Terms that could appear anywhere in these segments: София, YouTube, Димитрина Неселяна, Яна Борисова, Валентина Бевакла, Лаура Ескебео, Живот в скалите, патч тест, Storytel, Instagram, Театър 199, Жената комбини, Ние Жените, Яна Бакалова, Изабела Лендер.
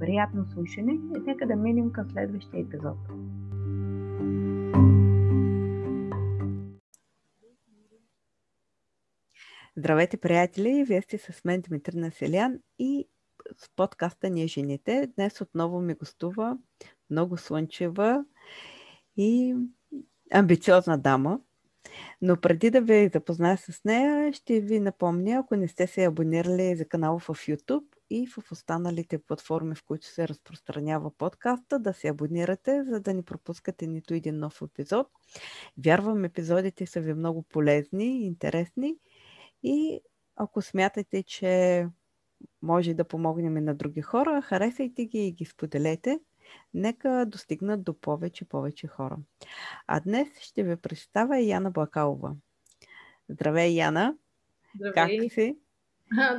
Приятно слушане и нека да минем към следващия епизод. Здравейте, приятели! Вие сте с мен, Димитрина Неселян, и с подкаста Ние Жените. Днес отново ми гостува много слънчева и амбициозна дама. Но преди да ви запозная с нея, ще ви напомня, ако не сте се абонирали за канала в YouTube и в останалите платформи, в които се разпространява подкаста, да се абонирате, за да не пропускате нито един нов епизод. Вярвам, епизодите са ви много полезни и интересни. И ако смятате, че може да помогнем и на други хора, харесайте ги и ги споделете. Нека достигнат до повече хора. А днес ще ви представя Яна Бакалова. Здравей, Яна! Здравей! Как си?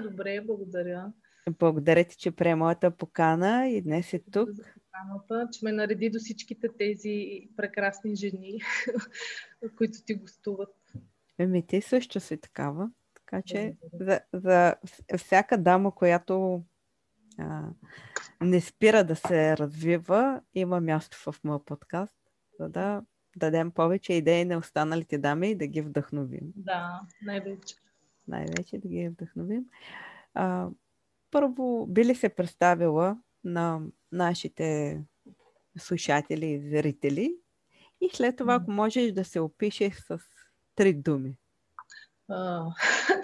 Добре, благодаря. Благодаря ти, че прие моята покана и днес е тук. За поканата, че ме нареди до всичките тези прекрасни жени, които ти гостуват. Еми, ти също си такава, така че за всяка дама, която не спира да се развива, има място в моя подкаст, за да дадем повече идеи на останалите дами и да ги вдъхновим. Да, най-вече. Най-вече да ги вдъхновим. Първо, би ли се представила на нашите слушатели и зрители и след това, ако можеш да се опишеш с 3 думи.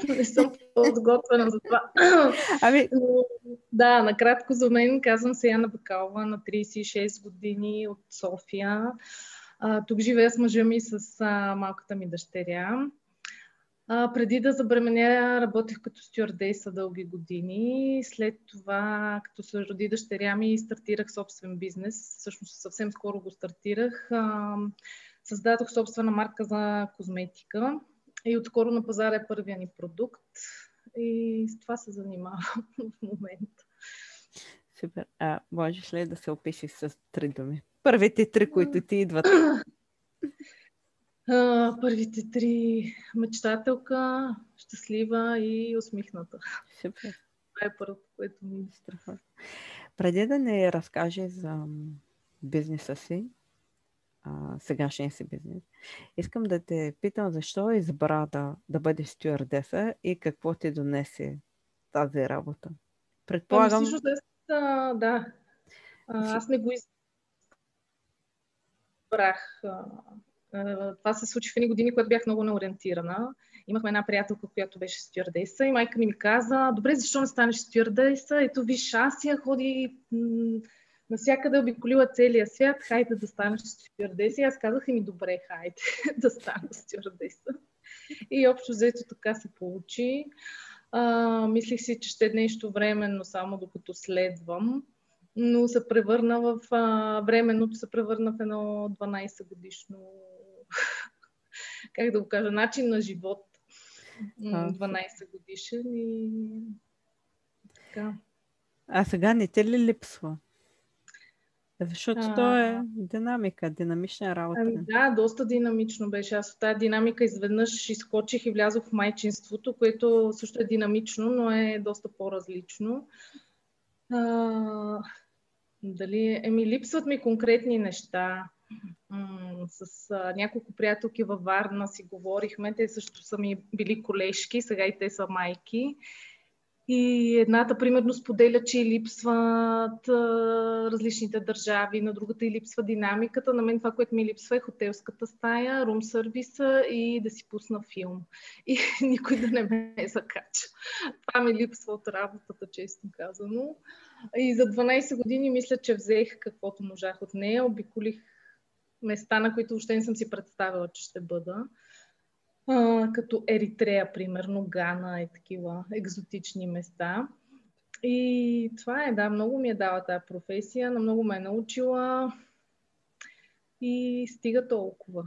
Не съм подготвена за това. Да, накратко за мен, казвам се Яна Бакалова, на 36 години от София. Тук живея с мъжа ми, с малката ми дъщеря. Преди да забременя, работех като стюардейса дълги години. След това, като се роди дъщеря ми, стартирах собствен бизнес. Всъщност съвсем скоро го стартирах. Създадох собствена марка за козметика и отскоро на пазара е първия ни продукт и с това се занимавам в момента. Супер. Можеш ли да се опишеш с 3 думи? Първите 3, които ти идват. Първите 3. Мечтателка, щастлива и усмихната. Супер. Това е първото, което ми е страхотно. Преди да не разкажеш за бизнеса си, сегашния си бизнес. Искам да те питам, защо избра да бъдеш стюардеса и какво ти донесе тази работа? Предполагам... Да. Аз не го избрах. Това се случи в едни години, когато бях много неориентирана. Имахме една приятелка, която беше стюардеса и майка ми каза: добре, защо не станеш стюардеса? Ето виж, Асия ходи... навсякъде обиколила целия свят, хайде да станеш стюардеса. И аз казах ми: добре, хайде да стана стюардеса. И общо взето така се получи. Мислих си, че ще е нещо временно, само докато следвам, но се превърна в... временното се превърна в едно 12-годишно... как да го кажа, начин на живот. 12 годишен и... така. А сега не те ли липсва? Защото то е динамика, динамична работа. Да, доста динамично беше. Аз от тази динамика изведнъж изкочих и влязох в майчинството, което също е динамично, но е доста по-различно. Липсват ми конкретни неща. С няколко приятелки във Варна си говорихме, те също са ми били колежки, сега и те са майки. И едната, примерно, споделя, че липсват различните държави, на другата и липсва динамиката. На мен това, което ми липсва, е хотелската стая, рум сервиса и да си пусна филм. И никой да не ме закача. Това ми липсва от работата, честно казано. И за 12 години мисля, че взех каквото можах от нея. Обиколих места, на които въобще не съм си представила, че ще бъда. Като Еритрея, примерно, Гана и такива екзотични места. И това е, да, много ми е дала тази професия, на много ме е научила и стига толкова.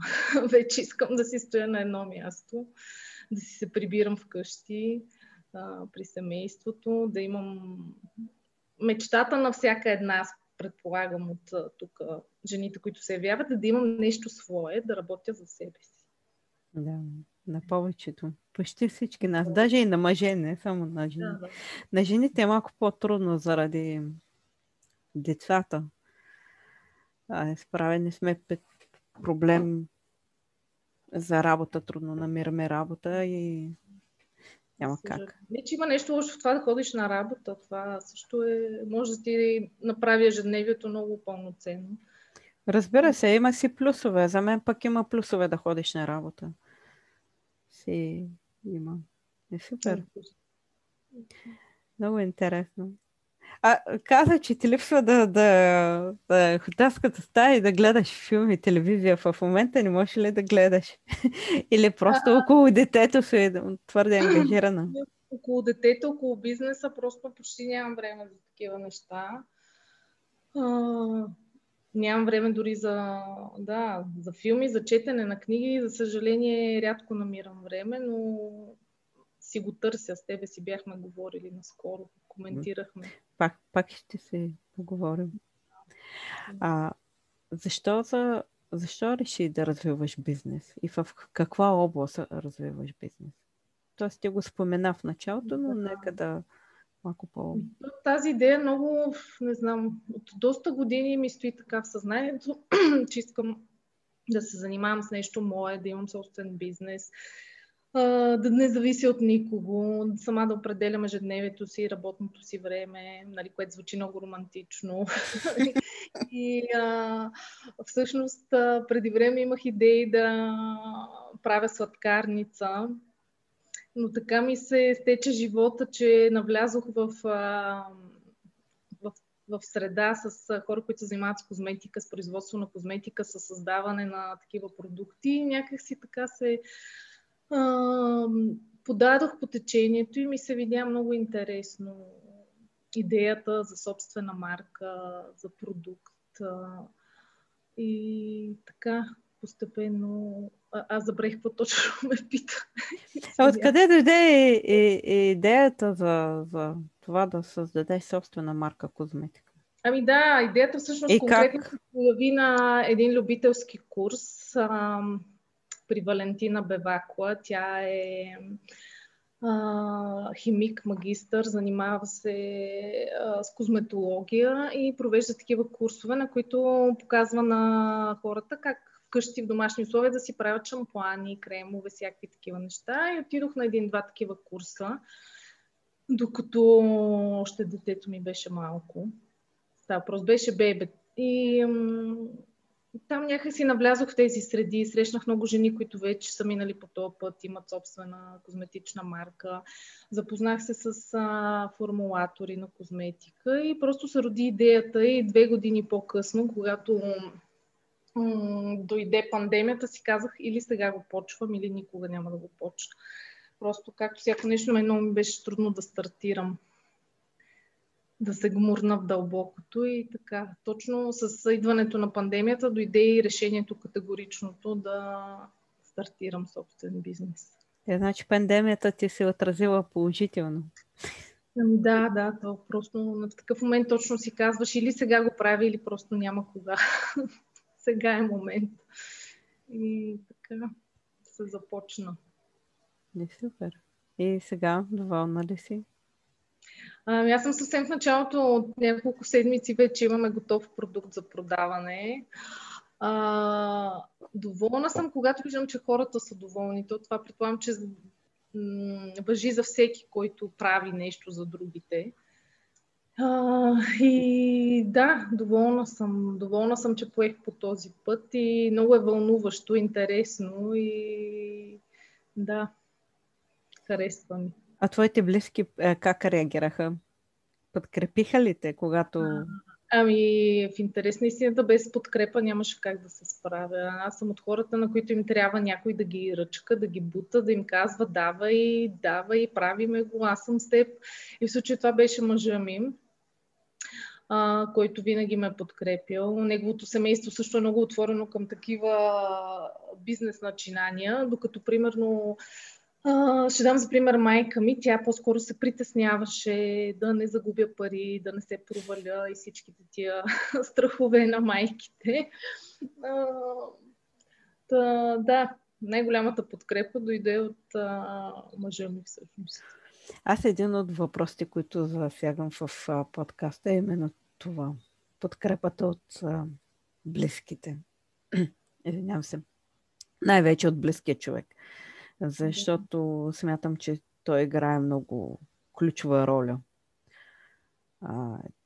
Вече искам да си стоя на едно място, да си се прибирам вкъщи, при семейството, да имам мечтата на всяка една, предполагам, от тук жените, които се явяват, да имам нещо свое, да работя за себе си. Да, на повечето. Почти всички нас. Даже и на мъже, не само на жени. Да, да. На жените е малко по-трудно заради децата. Справени сме пред проблем за работа. Трудно намираме работа и няма как. Не, че има нещо лошо в това да ходиш на работа. Това също е... Може да ти направи ежедневието много пълноценно. Разбира се, има си плюсове. За мен пък има плюсове да ходиш на работа. Си има. Е супер. Много интересно. Каза, че ти липсва да хотелската стая и да гледаш филми, телевизия. В момента не можеш ли да гледаш? Или просто около детето си твърде ангажирана? Около детето, около бизнеса просто почти нямам време за такива неща. Нямам време дори за филми, за четене на книги. За съжаление, рядко намирам време, но си го търся. С тебе си бяхме говорили наскоро, коментирахме. Пак ще се поговорим. Защо реши да развиваш бизнес? И в каква област развиваш бизнес? Тоест, ти го спомена в началото, но нека да... Тази идея много, не знам, от доста години ми стои така в съзнанието, че искам да се занимавам с нещо мое, да имам собствен бизнес, да не зависи от никого, сама да определям ежедневието си, работното си време, нали, което звучи много романтично. И всъщност преди време имах идеи да правя сладкарница. Но така ми се стече живота, че навлязох в среда с хора, които се занимават с козметика, с производство на козметика, с създаване на такива продукти. Някак си така се подадох по течението и ми се видя много интересно идеята за собствена марка, за продукт. И така постепенно... Аз забрех какво точно ме пита. Откъде дойде идеята за това да създадеш собствена марка козметика? Ами да, идеята всъщност конкретно се появи на един любителски курс при Валентина Бевакла. Тя е химик, магистър, занимава се с козметология и провежда такива курсове, на които показва на хората как вкъщи в домашни условия да си правят шампуани, кремове, всякакви такива неща. И отидох на един-два такива курса, докато още детето ми беше малко. Просто беше бебе. И там някак си навлязох в тези среди. Срещнах много жени, които вече са минали по този път, имат собствена козметична марка. Запознах се с формулатори на козметика и просто се роди идеята. И 2 години по-късно, когато дойде пандемията, си казах или сега го почвам, или никога няма да го почна. Просто както всяко нещо, много ми беше трудно да стартирам, да се гмурна в дълбокото и така. Точно с идването на пандемията дойде и решението категоричното да стартирам собствен бизнес. Значи пандемията ти се отразила положително. Да, то просто на такъв момент точно си казваш или сега го прави, или просто няма кога. Сега е момент. И така се започна. Не, супер. И сега, доволна ли си? Аз съм съвсем в началото, от няколко седмици вече имаме готов продукт за продаване. Доволна съм, когато виждам, че хората са доволни. Това предполагам, че важи за всеки, който прави нещо за другите. И да, доволна съм, че поех по този път и много е вълнуващо, интересно и да, харесва ми. А твоите близки как реагираха? Подкрепиха ли те, когато... Ами, в интерес на истината, без подкрепа нямаше как да се справя. Аз съм от хората, на които им трябва някой да ги ръчка, да ги бута, да им казва давай, правиме го, аз съм с теб. И в случай това беше мъжа ми, който винаги ме е подкрепил. Неговото семейство също е много отворено към такива бизнес начинания, докато примерно... ще дам за пример майка ми, тя по-скоро се притесняваше да не загубя пари, да не се проваля и всичките тия страхове на майките. Да, най-голямата подкрепа дойде от мъжа ми всъщност. Аз един от въпросите, които засягам в подкаста, е именно това. Подкрепата от близките. Извинявам се. Най-вече от близкия човек. Защото смятам, че той играе много ключова роля.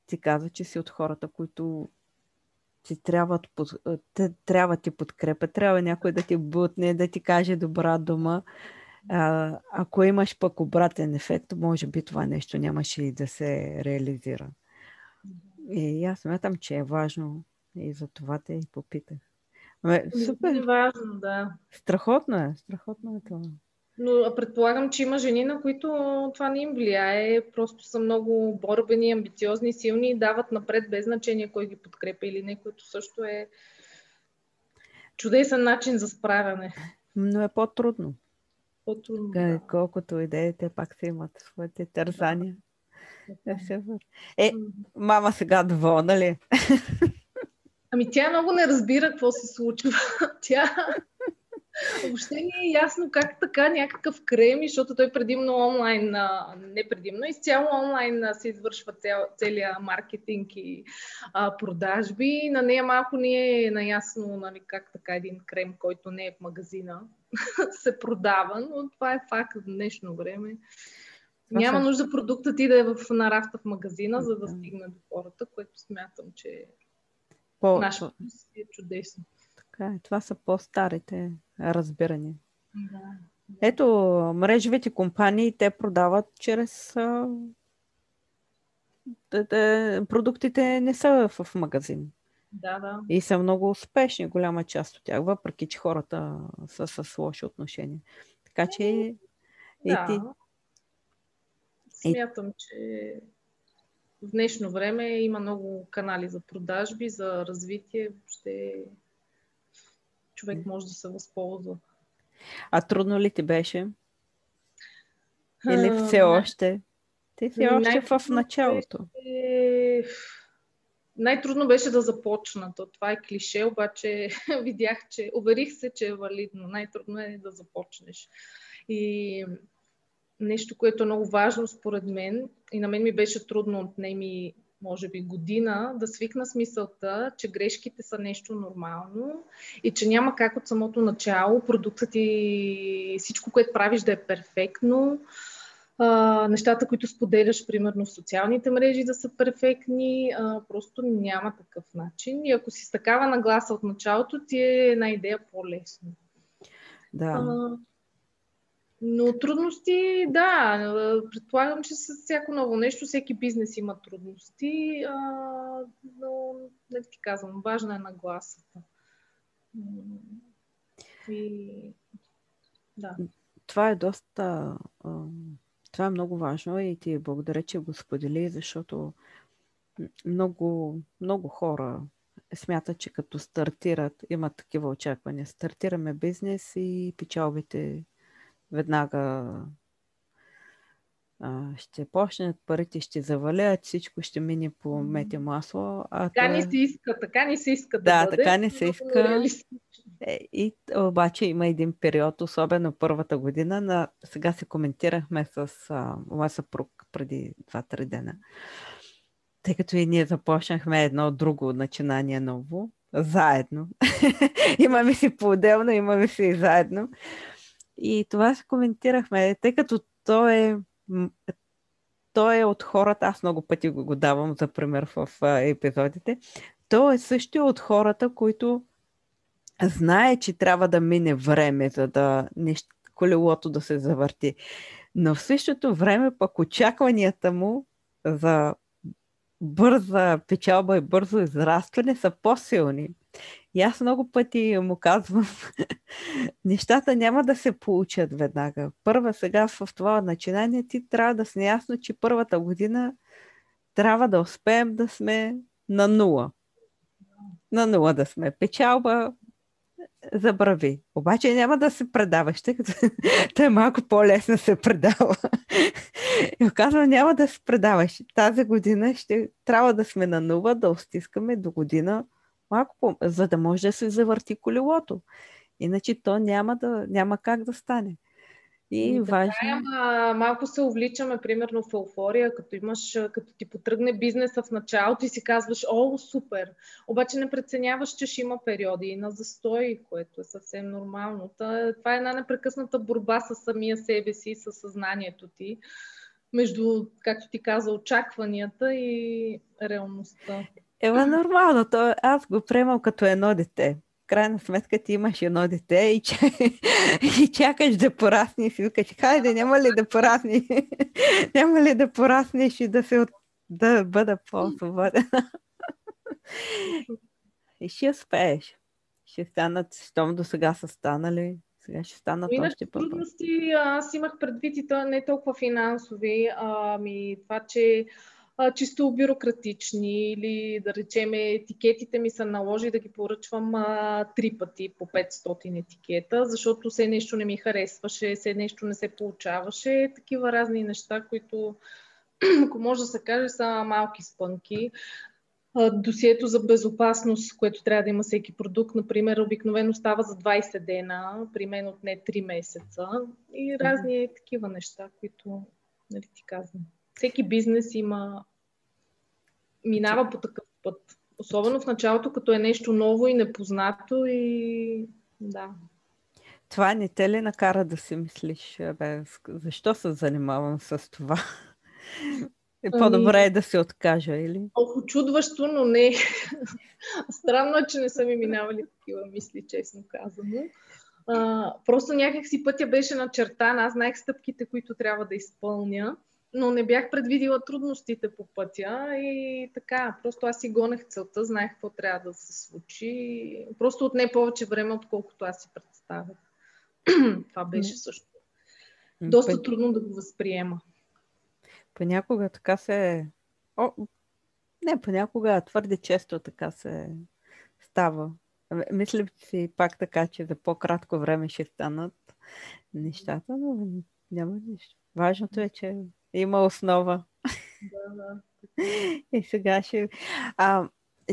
Ти каза, че си от хората, които ти трябва ти подкрепа, трябва някой да ти бутне, да ти каже добра дума. Ако имаш пък обратен ефект, може би това нещо нямаше и да се реализира. И аз смятам, че е важно и за това те и попитах. Супер. Важно, да. Страхотно е това. Но предполагам, че има жени, на които това не им влияе. Просто са много борбени, амбициозни, силни и дават напред без значение кой ги подкрепя или не, което също е чудесен начин за справяне. Но е по-трудно. Да. Колкото идеите пак се имат своите тързания. Да. Мама сега доволна ли? Ами тя много не разбира какво се случва. Тя въобще не е ясно как така някакъв крем, защото той изцяло онлайн се извършва целия маркетинг и продажби. На нея малко не е наясно, нали, как така един крем, който не е в магазина, се продава, но това е факт в днешно време. Няма нужда продуктът ти да е в нарафта в магазина, за да стигне до хората, което смятам, че нашето си е чудесно. Така е, това са по-старите разбирания. Да. Ето, мрежовите компании, те продават чрез... продуктите не са в магазин. Да. И са много успешни, голяма част от тях, въпреки че хората са с лоши отношения. Така че... Смятам, че... В днешно време има много канали за продажби, за развитие. Въобще човек може да се възползва. А трудно ли ти беше? Или все още? Ти си още в началото. Най-трудно беше да започна. Това е клише, обаче уверих се, че е валидно. Най-трудно е да започнеш. И... нещо, което е много важно според мен, и на мен ми беше трудно, отнеми може би година, да свикна с мисълта, че грешките са нещо нормално и че няма как от самото начало продуктът и всичко, което правиш, да е перфектно. Нещата, които споделяш, примерно в социалните мрежи, да са перфектни, просто няма такъв начин. И ако си с такава нагласа от началото, ти е една идея по-лесно. Но трудности, да, предполагам, че с всяко ново нещо, всеки бизнес има трудности, но не ти казвам, важна е нагласата. Това е много важно и ти благодаря, че го сподели, защото много, много хора смятат, че като стартират, имат такива очаквания. Стартираме бизнес и печалбите веднага ще почнат, парите ще завалят, всичко ще мине по мед и масло. Така не се иска да бъде. Да, така не се иска. И обаче има един период, особено първата година, сега се коментирахме с моя съпруг преди 2-3 дена. Тъй като и ние започнахме едно друго начинание ново, заедно. Имаме си по-отделно, имаме си и заедно. И това се коментирахме. Тъй като той е от хората, аз много пъти го давам, за пример, в епизодите, той е също от хората, които знае, че трябва да мине време, за да колелото да се завърти. Но в същото време пък очакванията му за бърза печалба и бързо израстване са по-силни. И аз много пъти му казвам, нещата няма да се получат веднага. Първа сега в това начинание ти трябва да си ясно, че първата година трябва да успеем да сме на нула. На нула да сме. Печалба, забрави. Обаче няма да се предаваш, тъй като той малко по-лесно се предава. И казвам, няма да се предаваш. Тази година ще трябва да сме на нула, да устискаме до година малко за да може да се завърти колелото. Иначе то няма как да стане. И важно... Така, малко се увличаме, примерно, в еуфория, като ти потръгне бизнеса в началото и си казваш, о, супер! Обаче не преценяваш, че ще има периоди на застой, което е съвсем нормално. Това е една непрекъсната борба с самия себе си, с съзнанието ти, между, както ти каза, очакванията и реалността. Нормално, аз го приемам като едно дете. Крайна сметка ти имаш едно дете и чакаш да порасне и си викаш, хайде, няма ли да порасне? Няма ли да пораснеш и да бъда по-свободена? И ще успееш. Ще станат, щом до сега са станали, сега ще станат още по-бързо. Трудности аз имах предвид и то не толкова финансови, ами това, че чисто бюрократични или да речем етикетите ми се наложи да ги поръчвам 3 пъти по 500 етикета, защото все нещо не ми харесваше, все нещо не се получаваше. Такива разни неща, които, ако може да се каже, са малки спънки. Досието за безопасност, което трябва да има всеки продукт, например, обикновено става за 20 дена, при мен отне 3 месеца и разни такива неща, които, нали, ти казвам. Всеки бизнес минава по такъв път. Особено в началото, като е нещо ново и непознато и да. Това не те ли накара да си мислиш, защо се занимавам с това? По-добре е да се откажа, или? Очудващо, но не. Странно е, че не са ми минавали такива мисли, честно казано. Просто някак си пътя беше начертан. Аз знаех стъпките, които трябва да изпълня. Но не бях предвидила трудностите по пътя и така, просто аз си гонех целта, знаех какво трябва да се случи. Просто отне повече време, отколкото аз си представях. Това беше също доста трудно да го възприема. Понякога така се... понякога, твърде често така се става. Мисля си пак така, че за по-кратко време ще станат нещата, но няма нищо. Важното е, че има основа. Да. И сега ще...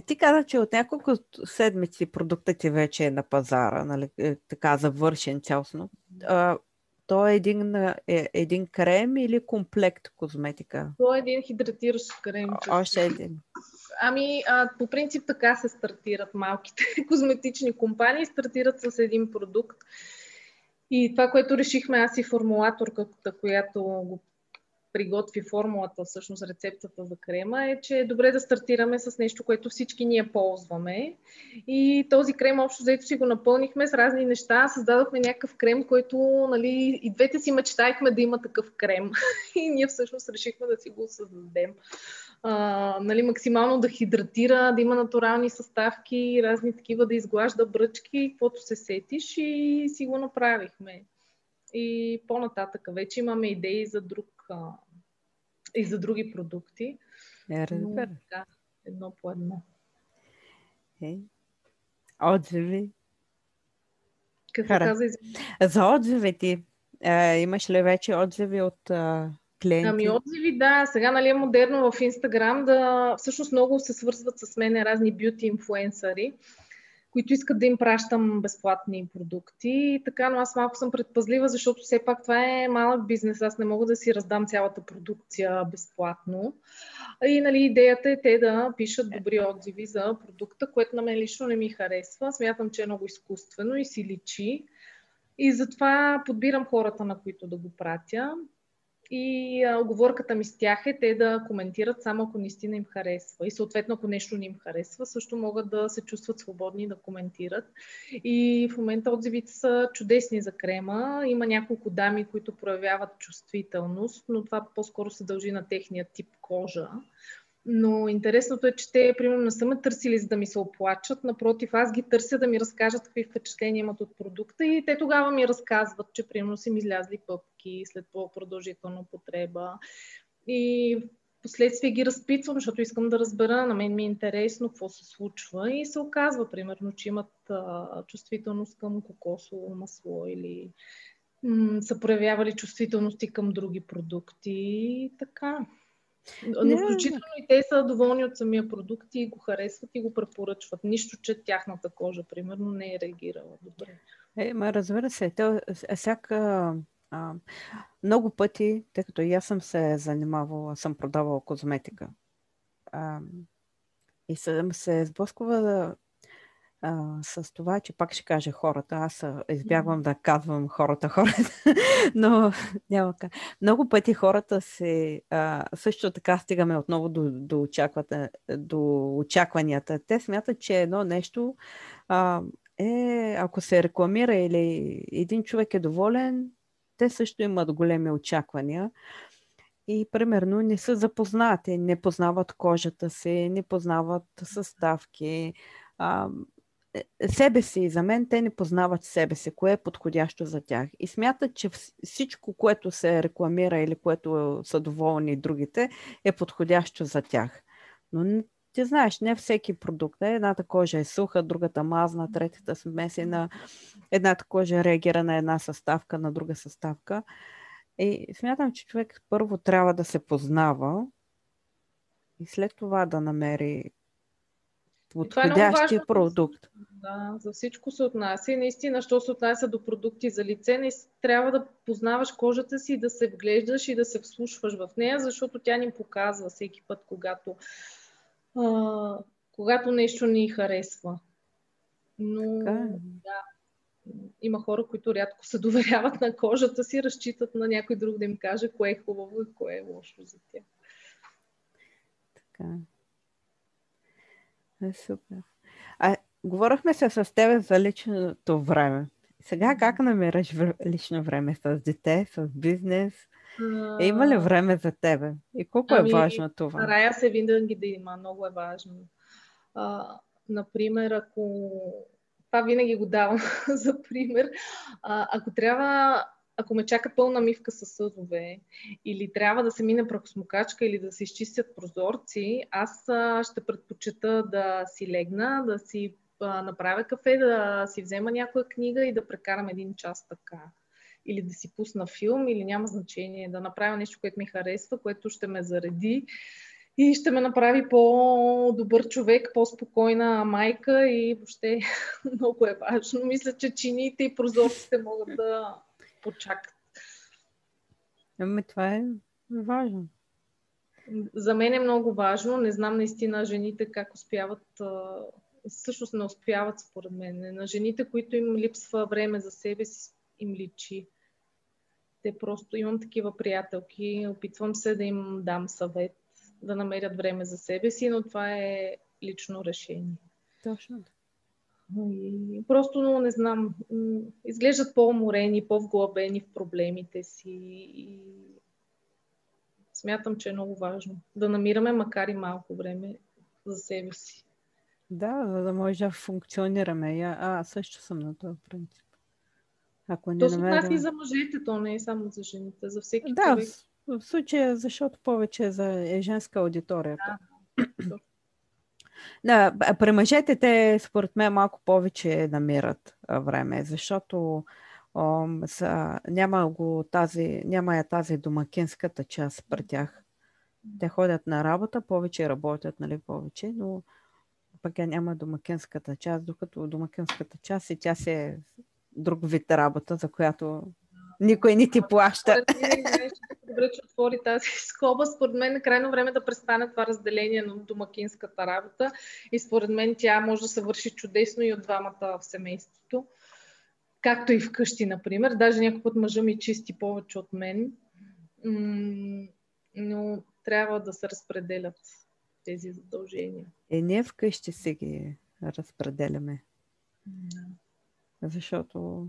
Ти каза, че от няколко седмици продуктът ти вече е на пазара, нали, така завършен цялостно. Той е един крем или комплект козметика? Той е един хидратиращ крем. Още един. По принцип така се стартират малките козметични компании, стартират с един продукт. И това, което решихме, аз и формулаторката, която го приготви формулата, всъщност рецептата за крема, е, че е добре да стартираме с нещо, което всички ние ползваме. И този крем, общо взето, си го напълнихме с разни неща. Създадохме някакъв крем, който, нали, и двете си мечтаехме да има такъв крем. И ние всъщност решихме да си го създадем. Максимално да хидратира, да има натурални съставки, разни такива, да изглажда бръчки, каквото се сетиш, и си го направихме. И по-нататък вече имаме идеи за и за други продукти. Разбира. Да, едно по едно. Отзиви. Какво каза? За отзивите. Имаш ли вече отзиви от клиенти? Отзиви, да. Сега, нали, е модерно в Инстаграм всъщност много се свързват с мен разни бюти инфлуенсъри, които искат да им пращам безплатни продукти и така, но аз малко съм предпазлива, защото все пак това е малък бизнес, аз не мога да си раздам цялата продукция безплатно. И, нали, идеята е те да пишат добри отзиви за продукта, което на мен лично не ми харесва. Смятам, че е много изкуствено и си личи. И затова подбирам хората, на които да го пратя. И оговорката ми с тях е те да коментират само ако наистина им харесва. И съответно, ако нещо не им харесва, също могат да се чувстват свободни да коментират. И в момента отзивите са чудесни за крема. Има няколко дами, които проявяват чувствителност, но това по-скоро се дължи на техния тип кожа. Но интересното е, че те, примерно, не са ме търсили, за да ми се оплачат. Напротив, аз ги търся да ми разкажат какви впечатления имат от продукта и те тогава ми разказват, че, примерно, са им излязли пъпки след по-продължителна употреба. И впоследствие ги разпитвам, защото искам да разбера, на мен ми е интересно какво се случва. И се оказва, примерно, че имат чувствителност към кокосово масло или са проявявали чувствителности към други продукти и така. Но включително и те са доволни от самия продукт и го харесват и го препоръчват. Нищо, че тяхната кожа, примерно, не е реагирала добре. Разбира се, много пъти, тъй като и аз съм се занимавала, съм продавала козметика и съм се сблъсквала с това, че пак ще кажа хората. Аз избягвам да казвам хората, но няма как. Много пъти хората се... също така стигаме отново до очакванията. Те смятат, че едно нещо е... Ако се рекламира или един човек е доволен, те също имат големи очаквания. И, примерно, не са запознати. Не познават кожата си, не познават съставки, себе си. За мен те не познават себе си, кое е подходящо за тях. И смятат, че всичко, което се рекламира или което са доволни другите, е подходящо за тях. Но ти знаеш, не всеки продукт. Едната кожа е суха, другата мазна, третата смесена. Едната кожа реагира на една съставка, на друга съставка. И смятам, че човек първо трябва да се познава и след това да намери подходящия продукт. Да, за всичко се отнася. И наистина, що се отнася до продукти за лице, не трябва да познаваш кожата си, да се вглеждаш и да се вслушваш в нея, защото тя ни показва всеки път, когато нещо ни харесва. Но да, има хора, които рядко се доверяват на кожата си, разчитат на някой друг да им каже кое е хубаво и кое е лошо за тях. Така. Супер. Говорихме се с теб за личното време. Сега как намираш лично време? С дете, с бизнес? Има ли време за тебе? И колко е важно това? Старая се винаги да има. Много е важно. Например, ако... Това винаги го давам за пример. Ако ме чака пълна мивка със съзове или трябва да се мине прахосмукачка или да се изчистят прозорци, аз ще предпочита да си легна, да си направя кафе, да си взема някоя книга и да прекарам един час така. Или да си пусна филм, или няма значение, да направя нещо, което ми харесва, което ще ме зареди и ще ме направи по-добър човек, по-спокойна майка и въобще много е важно. Мисля, че чиниите и прозорците могат да почакат. Това е важно. За мен е много важно. Не знам наистина жените как успяват. Всъщност не успяват според мен. На жените, които им липсва време за себе си, им личи. Те просто... Имам такива приятелки. Опитвам се да им дам съвет, да намерят време за себе си, но това е лично решение. Точно. Просто, но не знам, изглеждат по-уморени, по-вглъбени в проблемите си и смятам, че е много важно да намираме макар и малко време за себе си. Да, за да може да функционираме. Аз също съм на този принцип. То се отнася и за мъжете, то не е само за жените, за всеки човек. Да, в случая, защото повече е женска аудиторията. Да. Да, при мъжете те, според мен, малко повече намират време, защото няма тази домакинската част при тях. Те ходят на работа, повече работят, нали, повече, но пък няма домакинската част, докато домакинската част и тя си е друг вид работа, за която никой не ти плаща. Добре, че отвори тази скоба. Според мен е крайно време да престане това разделение на домакинската работа и според мен тя може да се върши чудесно и от двамата в семейството. Както и вкъщи, например. Даже някой път мъжа ми чисти повече от мен. Но трябва да се разпределят тези задължения. Е, ние вкъщи си ги разпределяме. Да. Защото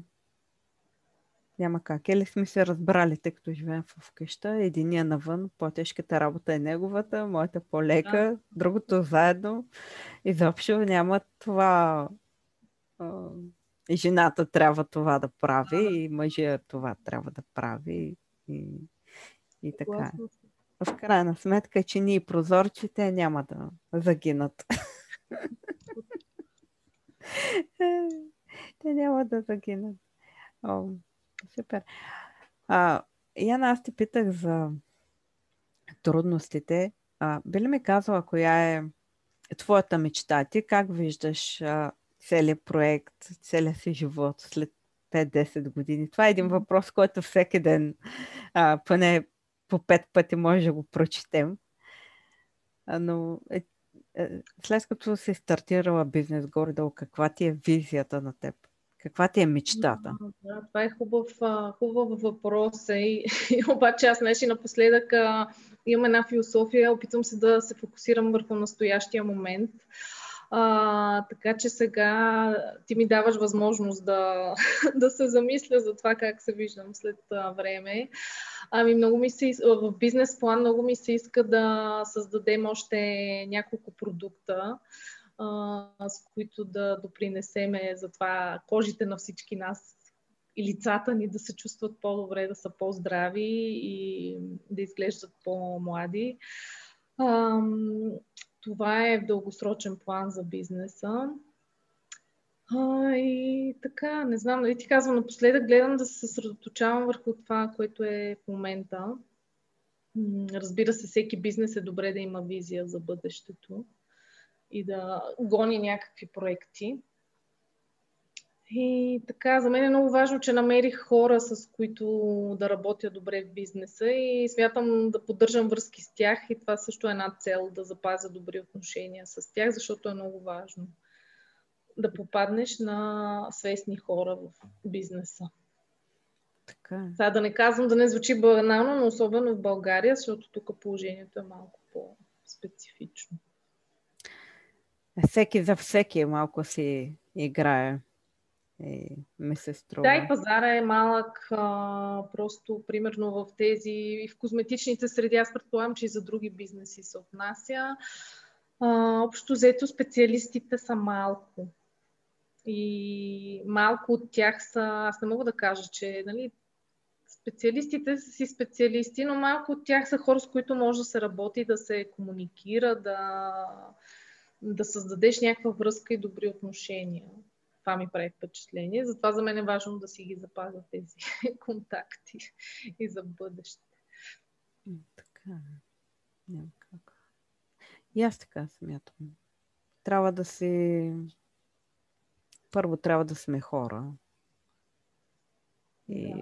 няма как. Или сме се разбрали, тъй като живеем в къща. Единия навън, по-тежката работа е неговата, моята по-лека, да. Другото заедно. Изобщо няма това... И жената трябва това да прави, и мъжът това трябва да прави. И така. В крайна сметка, че ние прозорците няма да загинат. Те няма да загинат. О, супер. Яна, аз те питах за трудностите. Би ли ми казала коя е твоята мечта? Ти как виждаш целият проект, целият си живот след 5-10 години? Това е един въпрос, който всеки ден поне по 5 пъти може да го прочетем. Но след като си стартирала бизнес горе-долу, каква ти е визията на теб? Каква ти е мечтата? Да, това е хубав въпрос. Обаче аз напоследък имам една философия, опитвам се да се фокусирам върху настоящия момент. Така че сега ти ми даваш възможност да се замисля за това как се виждам след време. Много ми се в бизнес план много ми се иска да създадем още няколко продукта, с които да допринесеме за това кожите на всички нас и лицата ни да се чувстват по-добре, да са по-здрави и да изглеждат по-млади. Това е в дългосрочен план за бизнеса. И така, не знам, нали ти казвам, напоследък гледам да се съсредоточавам върху това, което е в момента. Разбира се, всеки бизнес е добре да има визия за бъдещето и да гони някакви проекти. И така, за мен е много важно, че намерих хора, с които да работя добре в бизнеса и смятам да поддържам връзки с тях и това също е една цел, да запазя добри отношения с тях, защото е много важно да попаднеш на свестни хора в бизнеса. Така. Това да не казвам, да не звучи банално, но особено в България, защото тук положението е малко по-специфично. Всеки за всеки малко си играе. Ми се струва. Да, и пазара е малък, просто примерно в тези и в козметичните среди, аз предполагам, че и за други бизнеси се отнася. Общо взето специалистите са малко. И малко от тях са, аз не мога да кажа, че нали, специалистите са си специалисти, но малко от тях са хора, с които може да се работи, да се комуникира, да създадеш някаква връзка и добри отношения. Това ми прави впечатление. Затова за мен е важно да си ги запазя тези контакти и за бъдеще. Така. Няма как. И аз така смятам. Първо трябва да сме хора. И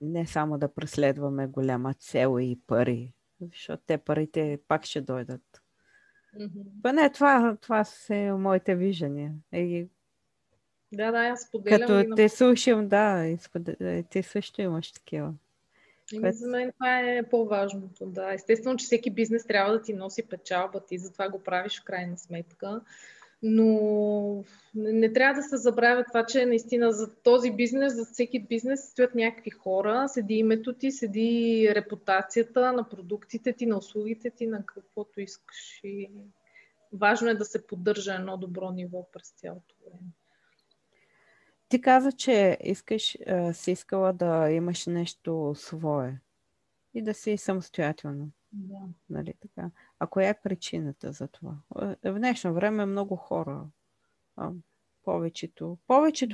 не само да преследваме голяма цел и пари. Защото те парите пак ще дойдат. Не, това са моите виждания. Да, аз споделям. Като те слушам, те също имаш такива. За мен това е по-важното, да. Естествено, че всеки бизнес трябва да ти носи печалба, ти затова го правиш в крайна сметка. Но не трябва да се забравя това, че наистина за този бизнес, за всеки бизнес стоят някакви хора. Седи името ти, седи репутацията на продуктите ти, на услугите ти, на каквото искаш. И важно е да се поддържа едно добро ниво през цялото време. Ти каза, че си искала да имаш нещо свое и да си самостоятелна. Да. Нали, така. А коя е причината за това? В днешно време много хора, повечето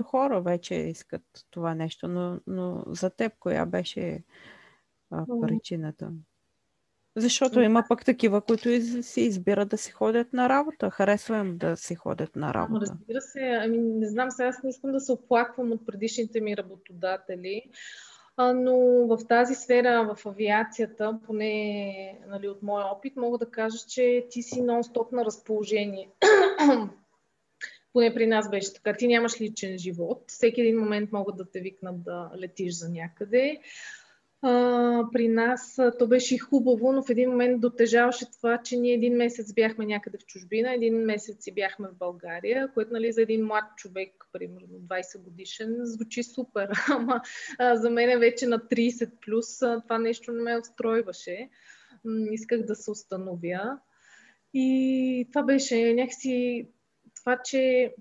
хора вече искат това нещо, но за теб коя беше причината? Защото има пък такива, които си избират да си ходят на работа. Харесва им да си ходят на работа. Разбира се, не знам, сега аз не искам да се оплаквам от предишните ми работодатели, но в тази сфера, в авиацията, поне нали, от моя опит, мога да кажа, че ти си нон-стоп на разположение. Поне при нас беше така. Ти нямаш личен живот. Всеки един момент могат да те викнат да летиш за някъде. При нас то беше хубаво, но в един момент дотежаваше това, че ние един месец бяхме някъде в чужбина, един месец си бяхме в България, което, нали, за един млад човек, примерно 20 годишен, звучи супер, ама за мен вече на 30 плюс това нещо не ме устройваше. Исках да се установя. И това беше някакси това, че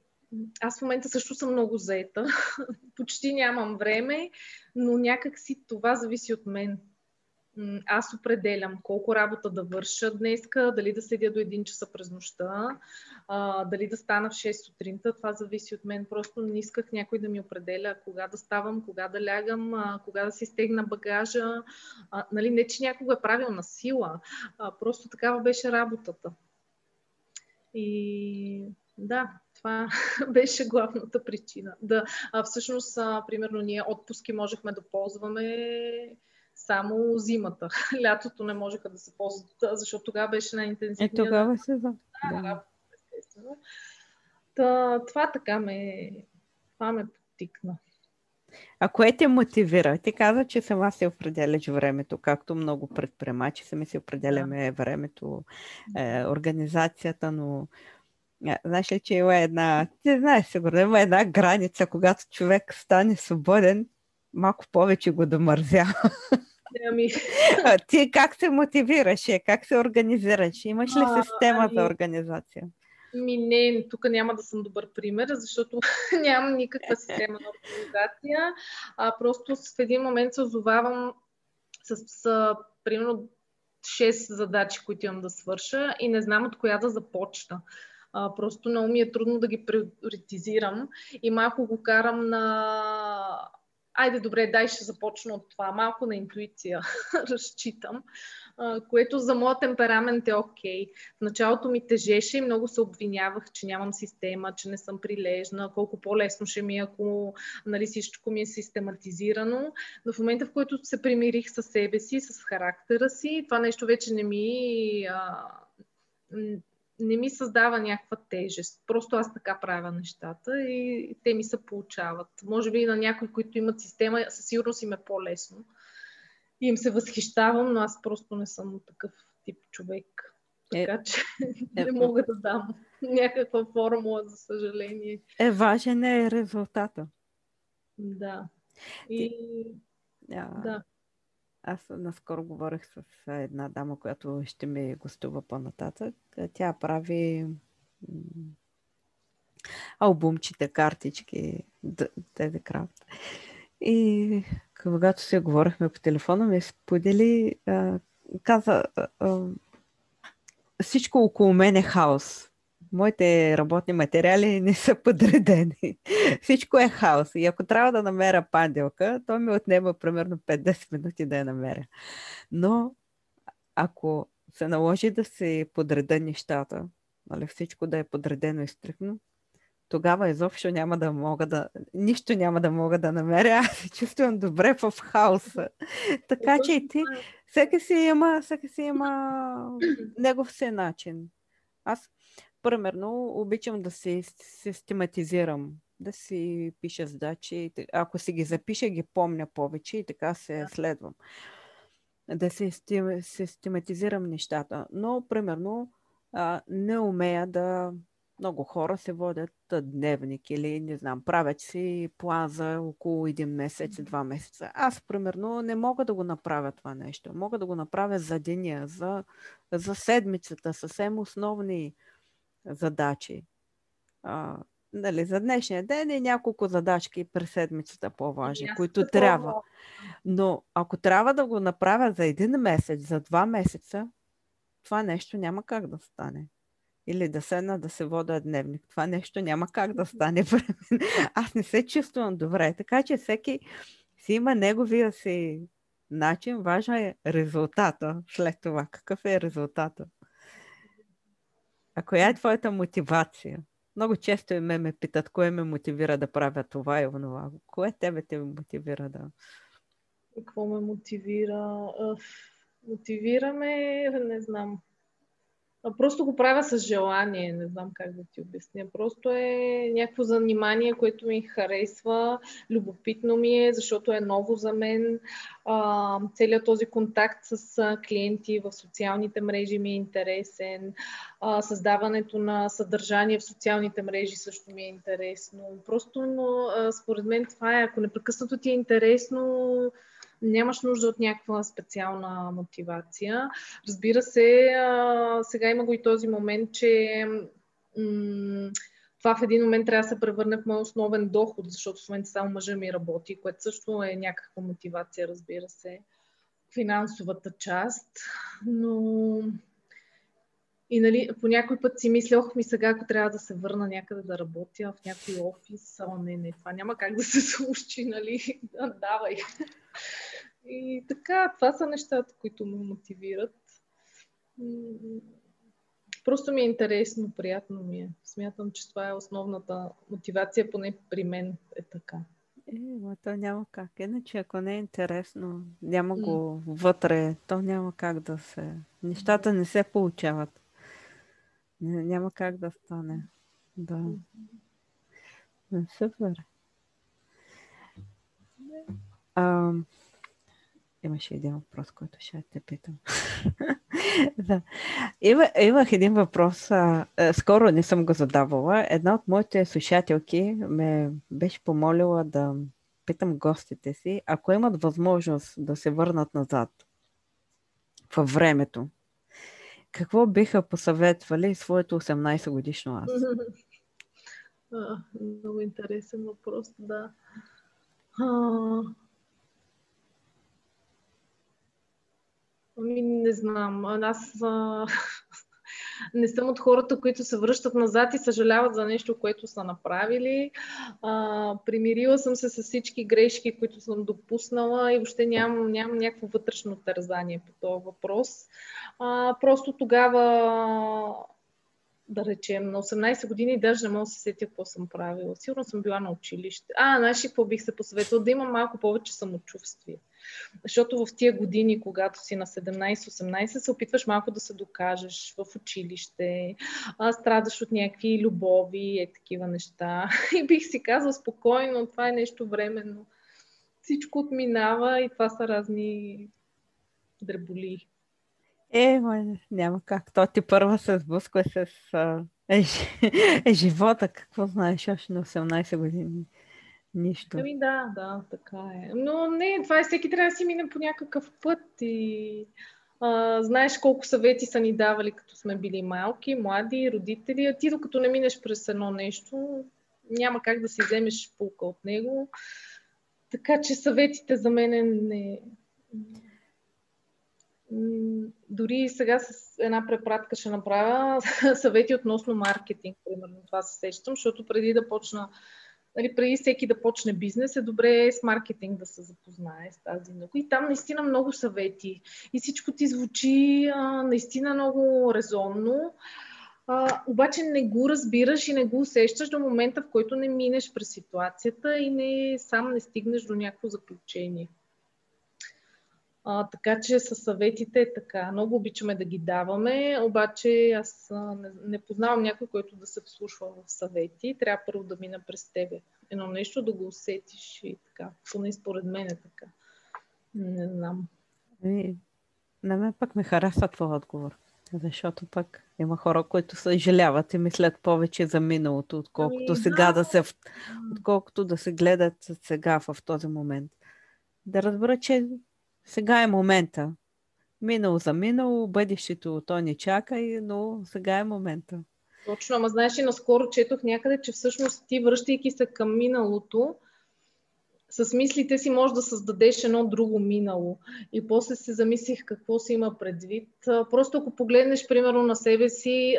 аз в момента също съм много заета, почти нямам време, но някак си това зависи от мен. Аз определям колко работа да върша днеска, дали да седя до 1 часа през нощта, дали да стана в 6 сутринта, това зависи от мен. Просто не исках някой да ми определя кога да ставам, кога да лягам, кога да си стегна багажа. Нали, не, че някога е правилна сила, просто такава беше работата. И да, това беше главната причина. Да, всъщност, примерно, ние отпуски можехме да ползваме само зимата. Лятото не можеха да се ползват, защото тогава беше най-интензивният. Тогава се за... Да, естествено. Това така ме потикна. А кое те мотивира? Ти каза, че сама се определяш времето, както много предприемачи сами си определяме времето, организацията, но... Знаеш ли, че има една... Не знаеш, сигурно, има една граница, когато човек стане свободен, малко повече го домързява. Ти как се мотивираш? Как се организираш? Имаш ли система за организация? Не, тук няма да съм добър пример, защото нямам никаква система на организация. Просто в един момент се озовавам с примерно 6 задачи, които имам да свърша и не знам от коя да започна. Просто много ми е трудно да ги приоритизирам и малко го карам на... Айде, добре, дай ще започна от това. Малко на интуиция разчитам, което за моят темперамент е окей. В началото ми тежеше и много се обвинявах, че нямам система, че не съм прилежна, колко по-лесно ще ми е, ако, нали, всичко ми е систематизирано. Но в момента, в който се примирих със себе си, с характера си, това нещо вече не ми създава някаква тежест. Просто аз така правя нещата и те ми се получават. Може би на някои, които имат система, със сигурност им е по-лесно. И им се възхищавам, но аз просто не съм такъв тип човек. Така че не мога да дам някаква формула, за съжаление. Важен е резултата. Да. Да. Аз наскоро говорих с една дама, която ще ми гостува по-нататък. Тя прави албумчета, картички, тези крафт. И когато се говорихме по телефона, ми сподели, каза, всичко около мен е хаос. Моите работни материали не са подредени. Всичко е хаос. И ако трябва да намеря панделка, то ми отнема примерно 5-10 минути да я намеря. Но ако се наложи да се подреда нещата, нали, всичко да е подредено и стрикно, тогава изобщо няма да мога да... Нищо няма да мога да намеря. Аз се чувствам добре в хаоса. Така че и ти... Всеки си има негов си начин. Аз примерно обичам да се систематизирам, да си пиша задачи. Ако си ги запиша, ги помня повече и така се следвам. Да се систематизирам нещата. Но, примерно, не умея да... Много хора се водят дневник или, не знам, правят си план за около 1-2 месеца. Аз, примерно, не мога да го направя това нещо. Мога да го направя за деня, за седмицата, съвсем основни задачи. Нали, за днешния ден е няколко задачки през седмицата по-важни, които трябва. Но ако трябва да го направя за 1 месец, за 2 месеца, това нещо няма как да стане. Или да седна да се вода дневник. Това нещо няма как да стане. Аз не се чувствам добре. Така че всеки си има неговия си начин. Важно е резултата след това. Какъв е резултата? А коя е твоята мотивация? Много често и ме питат, кое ме мотивира да правя това и онова. Кое тебе те мотивира да... Какво ме мотивира? Мотивираме, не знам. Просто го правя с желание, не знам как да ти обясня. Просто е някакво занимание, което ми харесва, любопитно ми е, защото е ново за мен. Целият този контакт с клиенти в социалните мрежи ми е интересен. Създаването на съдържание в социалните мрежи също ми е интересно. Просто, но, според мен това е, ако непрекъснато ти е интересно, нямаш нужда от някаква специална мотивация. Разбира се, сега има го и този момент, че това в един момент трябва да се превърне в мой основен доход, защото в момента само мъжа ми работи, което също е някаква мотивация, разбира се, финансовата част. Но и нали, по някой път си мисля, сега ако трябва да се върна някъде да работя в някой офис, не, това няма как да се случи, нали, давай. И така, това са нещата, които ме мотивират. Просто ми е интересно, приятно ми е. Смятам, че това е основната мотивация, поне при мен е така. То няма как. Иначе, ако не е интересно, няма го вътре, то няма как да се... Нещата не се получават. Няма как да стане. Да. Супер. Имаше един въпрос, който ще те питам. Да. Имах един въпрос. Скоро не съм го задавала. Една от моите слушателки ме беше помолила да питам гостите си, ако имат възможност да се върнат назад във времето, какво биха посъветвали своето 18-годишно аз? Много интересен въпрос, да. Не знам. Аз не съм от хората, които се връщат назад и съжаляват за нещо, което са направили. Примирила съм се с всички грешки, които съм допуснала и въобще нямам някакво вътрешно тързание по този въпрос. Просто тогава, да речем, на 18 години даже не мога да се сетя какво съм правила. Сигурно съм била на училище. Знаеш ли какво бих се посъветвала? Да имам малко повече самочувствие. Защото в тия години, когато си на 17-18, се опитваш малко да се докажеш в училище, страдаш от някакви любови, такива неща. И бих си казала спокойно, това е нещо временно. Всичко отминава и това са разни дреболи. Няма как. То ти първа се сблъсква с живота. Какво знаеш още на 18 години? Нищо. Да, така е. Но не, това е, всеки трябва да си мине по някакъв път и знаеш колко съвети са ни давали, като сме били малки, млади, родители, а ти докато не минеш през едно нещо, няма как да си вземеш поука от него. Така че съветите за мен не... Дори сега с една препратка ще направя съвети относно маркетинг, примерно това се сещам, защото преди всеки да почне бизнес, е добре с маркетинг да се запознае с тази наука. И там наистина много съвети. И всичко ти звучи наистина много резонно. Обаче не го разбираш и не го усещаш до момента, в който не минеш през ситуацията и сам не стигнеш до някакво заключение. Така че със съветите е така. Много обичаме да ги даваме, обаче аз не познавам някой, който да се вслушва в съвети. Трябва първо да мина през тебе едно нещо, да го усетиш и така. Поне според мен е така. Не знам. На мен пък ме харесва твой отговор, защото пък има хора, които съжаляват и мислят повече за миналото, отколкото да се гледат сега в този момент. Да разбера, че сега е момента. Минало за минало, бъдещето то не чака, но сега е момента. Точно, ама знаеш ли, наскоро четох някъде, че всъщност ти, връщайки се към миналото, с мислите си можеш да създадеш едно друго минало. И после се замислих какво си има предвид. Просто ако погледнеш, примерно, на себе си...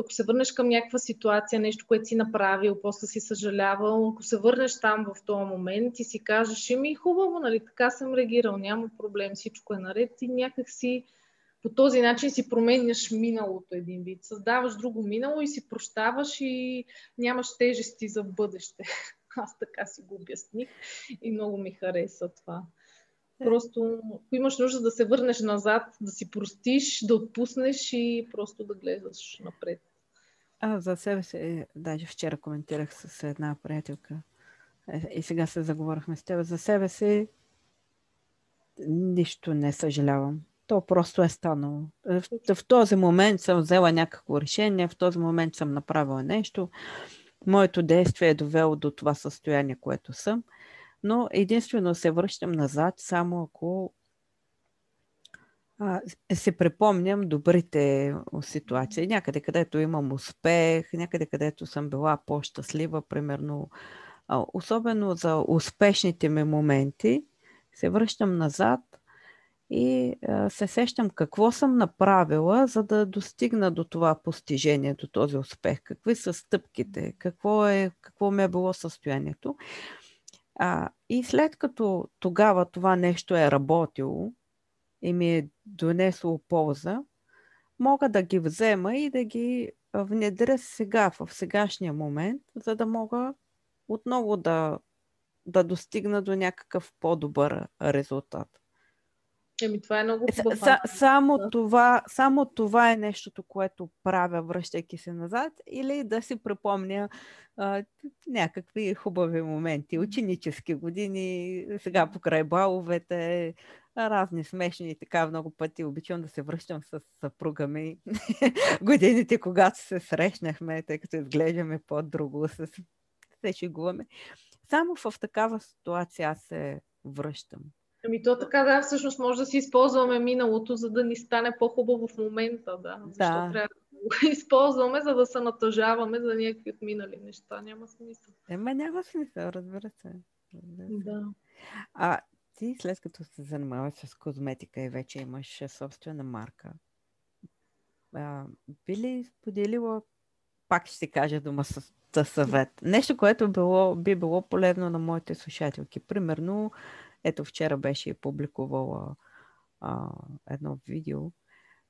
Ако се върнеш към някаква ситуация, нещо, което си направил, после си съжалявал, ако се върнеш там в този момент и си кажеш, хубаво, нали, така съм реагирал, няма проблем, всичко е наред и някак си по този начин си променяш миналото един вид. Създаваш друго минало и си прощаваш и нямаш тежести за бъдеще. Аз така си го обясних и много ми хареса това. Просто имаш нужда да се върнеш назад, да си простиш, да отпуснеш и просто да гледаш напред. А за себе си, даже вчера коментирах с една приятелка и сега се заговорихме с теб. За себе си нищо не съжалявам. То просто е станало. В този момент съм взела някакво решение, в този момент съм направила нещо. Моето действие е довело до това състояние, което съм. Но единствено се връщам назад, само ако се припомням добрите ситуации. Някъде, където имам успех, някъде, където съм била по-щастлива, примерно. Особено за успешните ми моменти, се връщам назад и се сещам какво съм направила, за да достигна до това постижение, до този успех. Какви са стъпките, какво ми е било състоянието. И след като тогава това нещо е работило и ми е донесло полза, мога да ги взема и да ги внедря сега, в сегашния момент, за да мога отново да достигна до някакъв по-добър резултат. Еми, това е много само това е нещото, което правя, връщайки се назад, или да си припомня някакви хубави моменти. Ученически години, сега покрай баловете, разни смешни и така. Много пъти обичам да се връщам с съпруга ми годините, когато се срещнахме, тъй като изглеждаме по-друго, се шегуваме. Само в такава ситуация аз се връщам. Ами то така, да, всъщност може да си използваме миналото, за да ни стане по-хубаво в момента, да. Защо трябва да го използваме, за да се натъжаваме за някакви отминали неща? Няма смисъл. Няма смисъл, разбира се. Да. Ти след като се занимаваш с козметика и вече имаш собствена марка, би ли споделила, пак ще ти кажа дума с съвет, нещо, което би било полезно на моите слушателки? Примерно, ето вчера беше публикувала едно видео.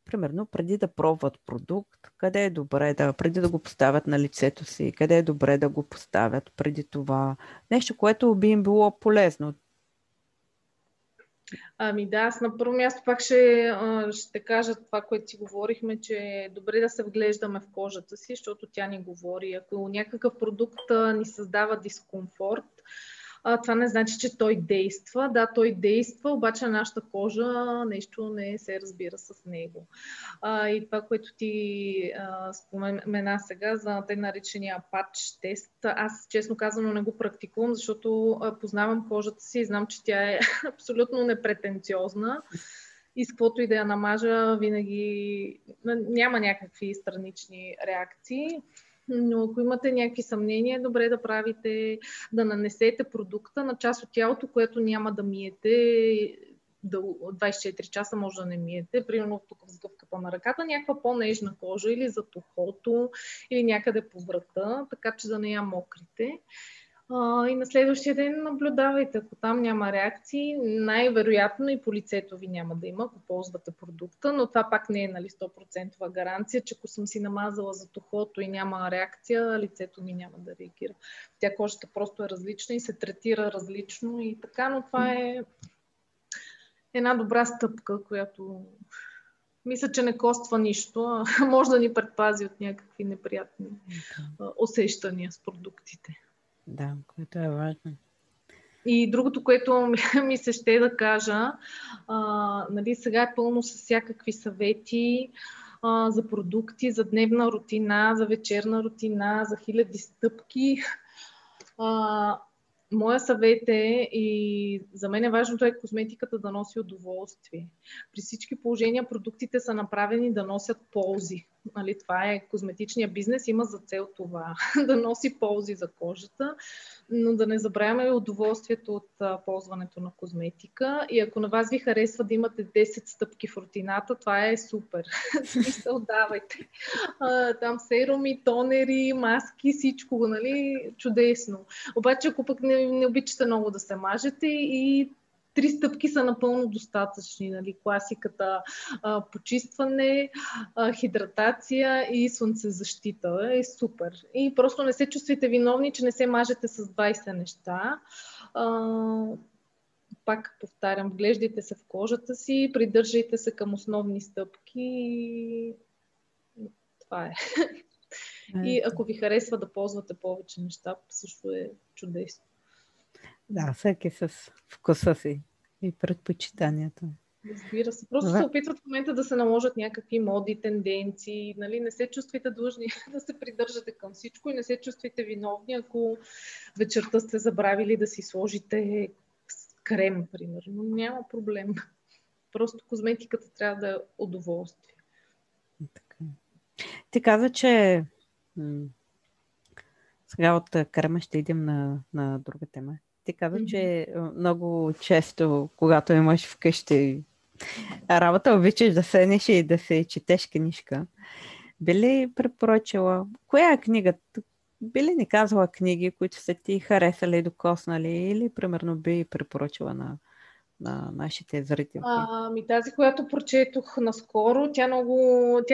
Примерно, преди да пробват продукт, къде е добре преди да го поставят на лицето си, къде е добре да го поставят преди това. Нещо, което би им било полезно. Ами да, аз на първо място пак ще кажа това, което си говорихме, че е добре да се вглеждаме в кожата си, защото тя ни говори. Ако някакъв продукт ни създава дискомфорт, това не значи, че той действа. Да, той действа, обаче нашата кожа нещо не се разбира с него. И това, което ти спомена сега за тъй наречения патч тест, аз честно казано не го практикувам, защото познавам кожата си и знам, че тя е абсолютно непретенциозна. И с каквото и да я намажа, винаги няма някакви странични реакции. Но ако имате някакви съмнения, е добре да нанесете продукта на част от тялото, което няма да миете, 24 часа може да не миете, примерно тук в сгъвката на ръката, някаква по-нежна кожа или зад ухото, или някъде по врата, така че да не я мокрите. И на следващия ден наблюдавайте, ако там няма реакции, най-вероятно и по лицето ви няма да има, ако ползвате продукта, но това пак не е 100% гаранция, че ако съм си намазала за тухото и няма реакция, лицето ми няма да реагира. Тя кожата просто е различна и се третира различно и така, но това е една добра стъпка, която мисля, че не коства нищо, а може да ни предпази от някакви неприятни усещания с продуктите. Да, което е важно. И другото, което ми се ще да кажа, сега е пълно с всякакви съвети за продукти, за дневна рутина, за вечерна рутина, за хиляди стъпки. Моя съвет е, и за мен е важното е козметиката да носи удоволствие. При всички положения продуктите са направени да носят ползи. Това е козметичния бизнес, има за цел това, да носи ползи за кожата, но да не забравяме удоволствието от ползването на козметика. И ако на вас ви харесва да имате 10 стъпки в рутината, това е супер. Смисъл, давайте. Там серуми, тонери, маски, всичко, чудесно. Обаче, ако пък не обичате много да се мажете и 3 стъпки са напълно достатъчни. Класиката почистване, хидратация и слънцезащита е супер. И просто не се чувствайте виновни, че не се мажете с 20 неща. пак повтарям, вглеждайте се в кожата си, придържайте се към основни стъпки и това е. И ако ви харесва да ползвате повече неща, също е чудесно. Да, всеки с вкуса си и предпочитанията. Разбира се. Просто се опитват в момента да се наложат някакви моди, тенденции. Нали? Не се чувствайте длъжни да се придържате към всичко и не се чувствайте виновни, ако вечерта сте забравили да си сложите крем, примерно. Няма проблем. Просто козметиката трябва да е удоволствие. Така. Ти каза, че сега от крема ще идем на друга тема. Ти каза, че много често, когато имаш вкъщи работа, обичаш да седнеш и да се четеш книжка. Би ли препоръчала? Коя е книгата? Би ли ни казала книги, които са ти харесали, докоснали или примерно би препоръчала на нашите зрители? Тази, която прочетох наскоро, тя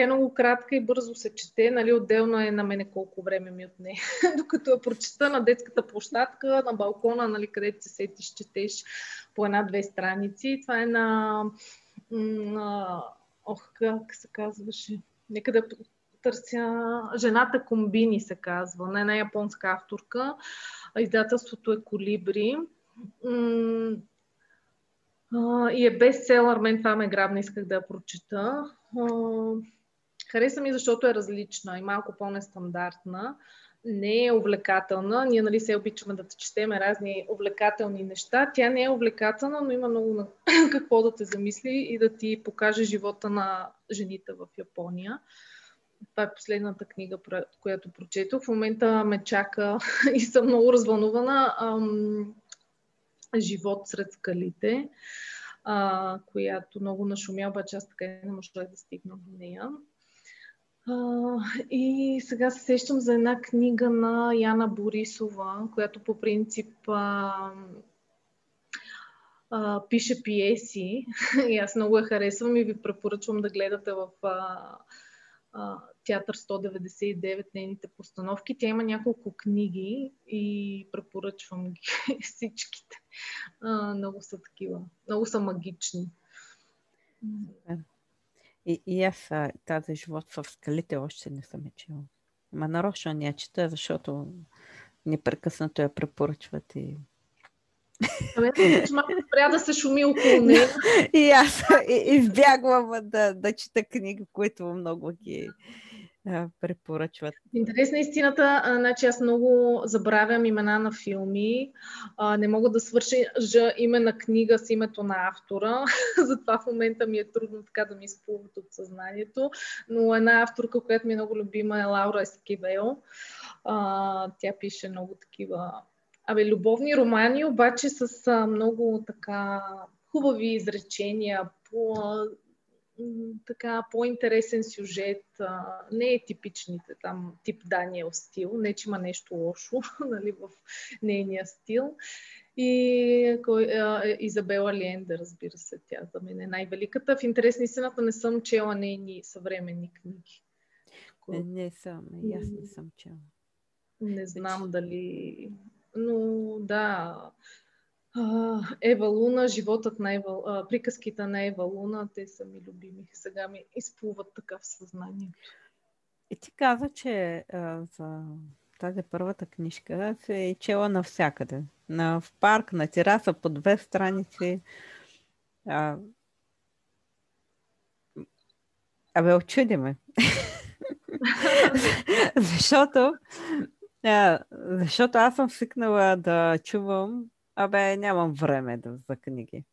е много кратка и бързо се чете. Нали, отделно е на мене колко време ми отне. Докато я прочета на детската площадка, на балкона, нали, където се сетиш, четеш по 1-2 страници. Това е на как се казваше? Нека да търся. Жената комбини се казва. На една японска авторка. Издателството е Колибри. И е бестселър, мен това ме грабна, исках да я прочета. Хареса ми, защото е различна и малко по-нестандартна. Не е увлекателна. Ние, нали, се обичаме да четем разни увлекателни неща. Тя не е увлекателна, но има много на какво да те замисли и да ти покаже живота на жените в Япония. Това е последната книга, която прочетох. В момента ме чака и съм много развълнувана. Живот сред скалите, която много нашумя, обаче аз така не можах да стигна до нея. И сега се сещам за една книга на Яна Борисова, която по принцип пише пиеси и аз много я харесвам и ви препоръчвам да гледате в Театър 199 нейните постановки. Тя има няколко книги и препоръчвам ги всичките. Много са такива. Много са магични. И аз тази живот в скалите още не съм я чела. Ама нарочно не я чета, защото непрекъснато я препоръчват и... Трябва да се шуми около нея. И аз избягвам да чета книги, които много ги препоръчват. Интересна истината, значи аз много забравям имена на филми, не мога да свържа име на книга с името на автора, затова в момента ми е трудно така да ми изплуват от съзнанието, но една авторка, която ми е много любима, е Лаура Ескебео. Тя пише много такива любовни романи, обаче с много така хубави изречения, по-интересен сюжет. Не е типичните там тип Даниел стил, не че има нещо лошо нали, в нейния стил. И Изабела Лендер, разбира се, тя за мен е най-великата. В интерес на истината не съм чела нейни съвременни книги. Не съм, аз не съм чела. Не знам дали... Но да, Ева Луна, животът на Ева, приказките на Ева Луна, те са ми любими. Сега ми изплуват така в съзнанието. И ти каза, че за тази първата книжка се е чела навсякъде. В парк, на тераса, по 2 страници. Очуди ме. Защото аз съм свикнала да чувам, нямам време за книги.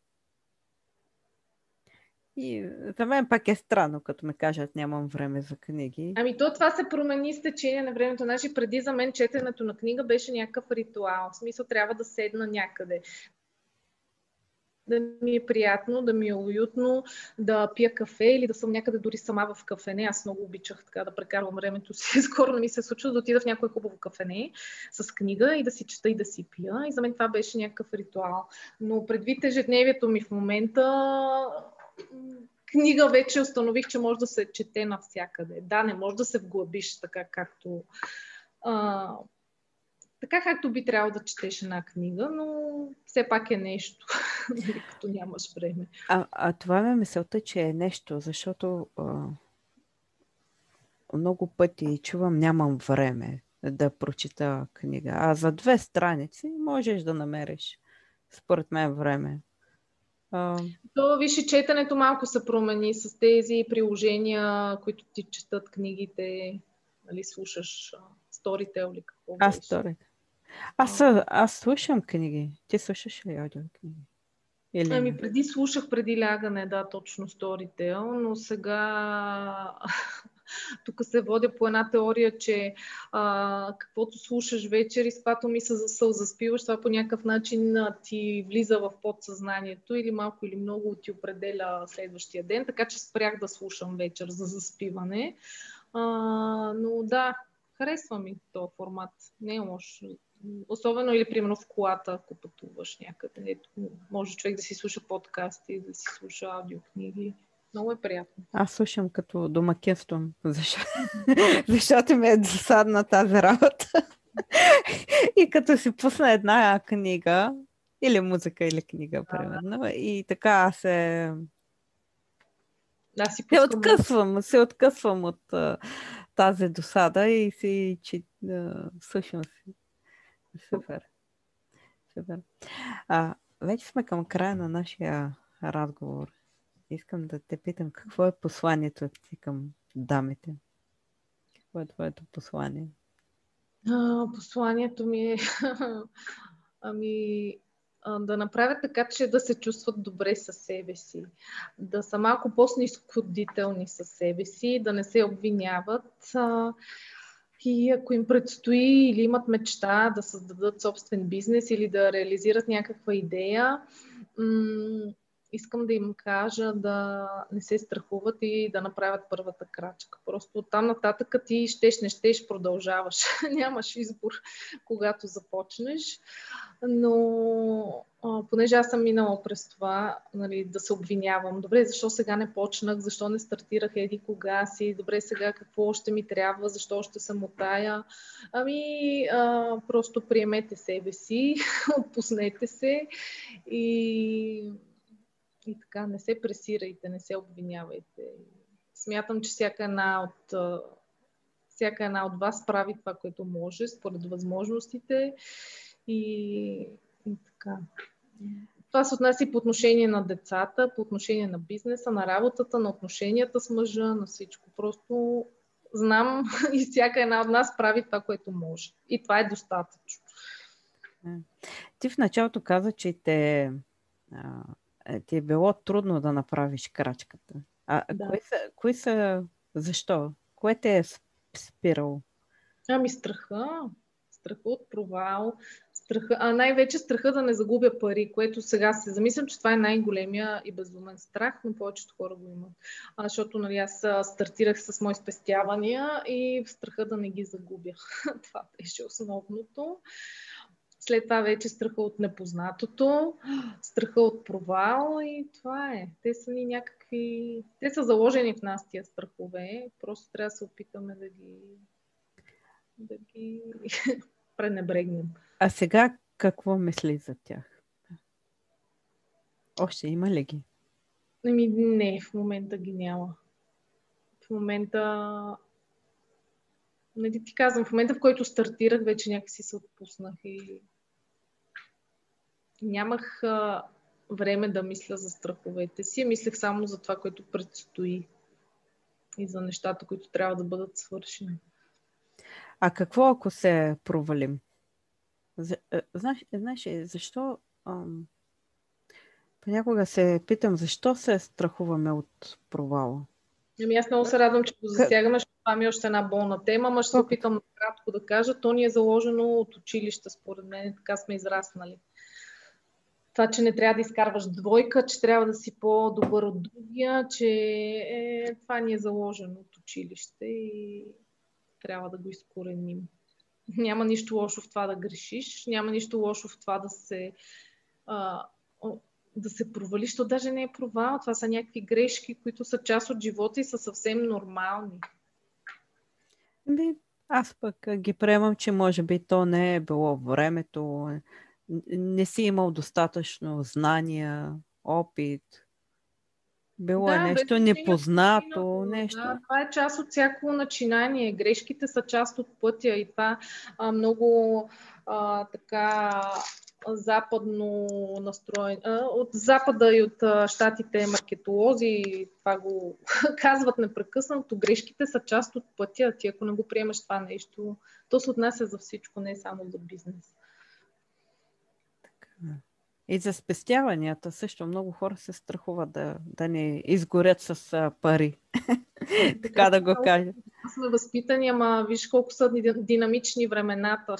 И за мен пак е странно, като ме кажат, нямам време за книги. Това се промени с течение на времето. Преди за мен четенето на книга беше някакъв ритуал. В смисъл, трябва да седна някъде. Да ми е приятно, да ми е уютно, да пия кафе или да съм някъде дори сама в кафене. Аз много обичах така да прекарвам времето си. Скоро не ми се случва да отида в някое хубаво кафене с книга и да си чета и да си пия. И за мен това беше някакъв ритуал. Но предвид ежедневието ми в момента, книга вече установих, че може да се чете навсякъде. Да, не може да се вглъбиш така, както... така както би трябвало да четеш една книга, но все пак е нещо, като нямаш време. А това ме мисълта, че е нещо, защото много пъти чувам, нямам време да прочита книга. А за 2 страници можеш да намериш, според мен, време. То, виж, четенето малко се промени с тези приложения, които ти четат книгите, нали, слушаш Storytel или какво. Аз слушам книги. Ти слушаш ли аудиокниги? Или... Ами преди слушах преди лягане, да, точно Storytel, но сега... Тук се водя по една теория, че каквото слушаш вечер и спато ми се заспиваш, това по някакъв начин ти влиза в подсъзнанието или малко или много ти определя следващия ден, така че спрях да слушам вечер за заспиване. Но да, харесва ми този формат. Не е лошо. Особено или примерно в колата, ако пътуваш някъде. Ето, може човек да си слуша подкасти, да си слуша аудиокниги. Много е приятно. Аз слушам като домакинство, защото ми е досадна тази работа. И като си пусна една книга, или музика, или книга, примерно, и така се откъсвам от тази досада и си слушам си. Супер. Вече сме към края на нашия разговор. Искам да те питам, какво е посланието ти към дамите? Какво е твоето послание? Посланието ми е да направят така, че да се чувстват добре със себе си. Да са малко по-снизходителни със себе си, да не се обвиняват. И ако им предстои или имат мечта да създадат собствен бизнес или да реализират някаква идея, искам да им кажа да не се страхуват и да направят първата крачка. Просто оттам нататък ти щеш, не щеш, продължаваш. Нямаш избор, когато започнеш. Но понеже аз съм минала през това, нали, да се обвинявам. Добре, защо сега не почнах? Защо не стартирах еди кога си? Добре, сега какво още ми трябва? Защо още съм отая? Просто приемете себе си, отпуснете се и така, не се пресирайте, не се обвинявайте. Смятам, че всяка една от вас прави това, което може, според възможностите. И така. Това се отнася и по отношение на децата, по отношение на бизнеса, на работата, на отношенията с мъжа, на всичко. Просто знам и всяка една от нас прави това, което може. И това е достатъчно. Ти в началото каза, че ти е било трудно да направиш крачката. Да. Кои са... Защо? Кое те е спирало? Страха от провал. Най-вече страха да не загубя пари, което сега се замислям, че това е най-големия и безумен страх, но повечето хора го имат. Защото нали, аз стартирах с мои спестявания и страха да не ги загубя. Това беше основното. След това вече страха от непознатото, страха от провал и това е. Те са заложени в нас тия страхове. Просто трябва да се опитаме да ги пренебрегнем. А сега какво мисли за тях? Още има ли ги? Не, в момента ги няма. В момента... Ти казвам, в момента, в който стартирах, вече някакси се отпуснах и нямах време да мисля за страховете си. Мислех само за това, което предстои и за нещата, които трябва да бъдат свършени. А какво ако се провалим? Знаеш, защо понякога се питам, защо се страхуваме от провала? Аз много се радвам, че го засягаме, защото това ми е още една болна тема, ама ще се опитам кратко да кажа. То ни е заложено от училище, според мен, така сме израснали. Това, че не трябва да изкарваш 2, че трябва да си по-добър от другия, че това ни е заложено от училище и трябва да го изкореним. Няма нищо лошо в това да грешиш, няма нищо лошо в това да се провалиш, то даже не е провал. Това са някакви грешки, които са част от живота и са съвсем нормални. Аз пък ги приемам, че може би то не е било времето, не си имал достатъчно знания, опит. Било е нещо непознато. Нещо. Да, това е част от всяко начинание. Грешките са част от пътя и това много така западно настроен. От Запада и от щатите маркетолози това го казват непрекъснато. Грешките са част от пътя. Ти ако не го приемаш това нещо, то се отнася за всичко, не само за бизнес. Така. И за спестяванията също много хора се страхуват да не изгорят с пари. Така да го кажа. Сме възпитани, ама виж колко са динамични времената.